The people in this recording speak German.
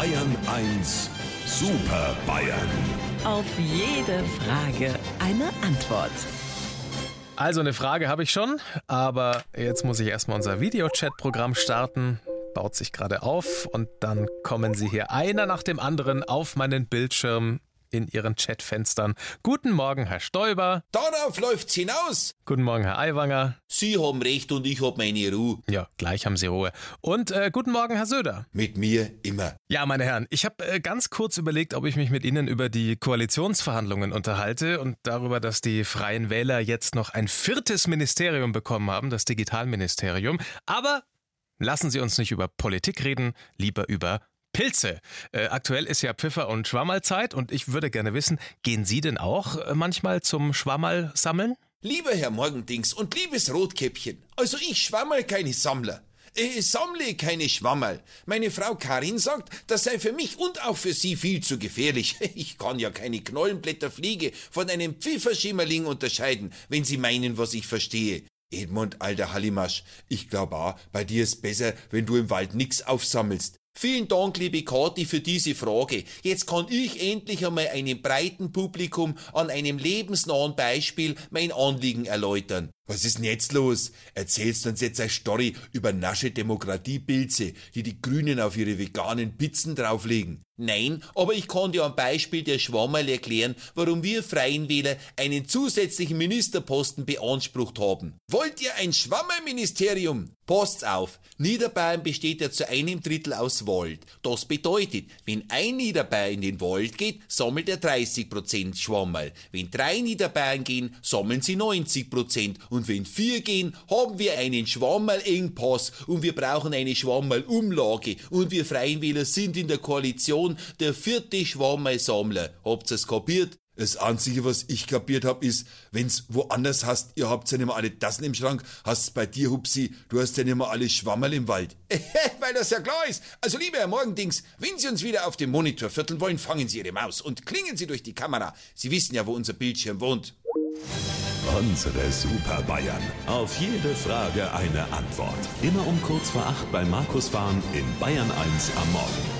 Bayern 1 Super Bayern. Auf jede Frage eine Antwort. Also eine Frage habe ich schon, aber jetzt muss ich erstmal unser Videochat-Programm starten. Baut sich gerade auf und dann kommen Sie hier einer nach dem anderen auf meinen Bildschirm in Ihren Chatfenstern. Guten Morgen, Herr Stoiber. Darauf läuft's hinaus. Guten Morgen, Herr Aiwanger. Sie haben Recht und ich hab meine Ruhe. Ja, gleich haben Sie Ruhe. Und guten Morgen, Herr Söder. Mit mir immer. Ja, meine Herren, ich habe ganz kurz überlegt, ob ich mich mit Ihnen über die Koalitionsverhandlungen unterhalte und darüber, dass die Freien Wähler jetzt noch ein 4. Ministerium bekommen haben, das Digitalministerium. Aber lassen Sie uns nicht über Politik reden, lieber über Pilze. Aktuell ist ja Pfiffer- und Schwammerl-Zeit und ich würde gerne wissen, gehen Sie denn auch manchmal zum Schwammerl sammeln? Lieber Herr Morgendings und liebes Rotkäppchen, also ich schwammerl keine Sammler. Ich sammle keine Schwammerl. Meine Frau Karin sagt, das sei für mich und auch für sie viel zu gefährlich. Ich kann ja keine Knollenblätterfliege von einem Pfifferschimmerling unterscheiden, wenn Sie meinen, was ich verstehe. Edmund, alter Hallimasch, ich glaube auch, bei dir ist besser, wenn du im Wald nix aufsammelst. Vielen Dank, liebe Kati, für diese Frage. Jetzt kann ich endlich einmal einem breiten Publikum an einem lebensnahen Beispiel mein Anliegen erläutern. Was ist denn jetzt los? Erzählst uns jetzt eine Story über nasche Demokratiepilze, die die Grünen auf ihre veganen Pizzen drauflegen? Nein, aber ich kann dir am Beispiel der Schwammerl erklären, warum wir Freien Wähler einen zusätzlichen Ministerposten beansprucht haben. Wollt ihr ein Schwammerlministerium? Passt's auf, Niederbayern besteht ja zu 1/3 aus Wald. Das bedeutet, wenn ein Niederbayer in den Wald geht, sammelt er 30% Schwammerl. Wenn 3 Niederbayern gehen, sammeln sie 90%. Und wenn 4 gehen, haben wir einen Schwammerl-Engpass und wir brauchen eine Schwammerl-Umlage. Und wir Freien Wähler sind in der Koalition der 4. Schwammerl-Sammler. Habt ihr's kapiert? Das Einzige, was ich kapiert hab, ist, wenn's woanders hast, ihr habt's ja nicht mehr alle Tassen im Schrank, hast's bei dir, Hupsi, du hast ja nicht mehr alle Schwammerl im Wald. Weil das ja klar ist. Also, lieber Herr Morgendings, wenn Sie uns wieder auf dem Monitor vierteln wollen, fangen Sie Ihre Maus und klingeln Sie durch die Kamera. Sie wissen ja, wo unser Bildschirm wohnt. Unsere Super Bayern. Auf jede Frage eine Antwort. Immer um 7:45 bei Markus Fahn in Bayern 1 am Morgen.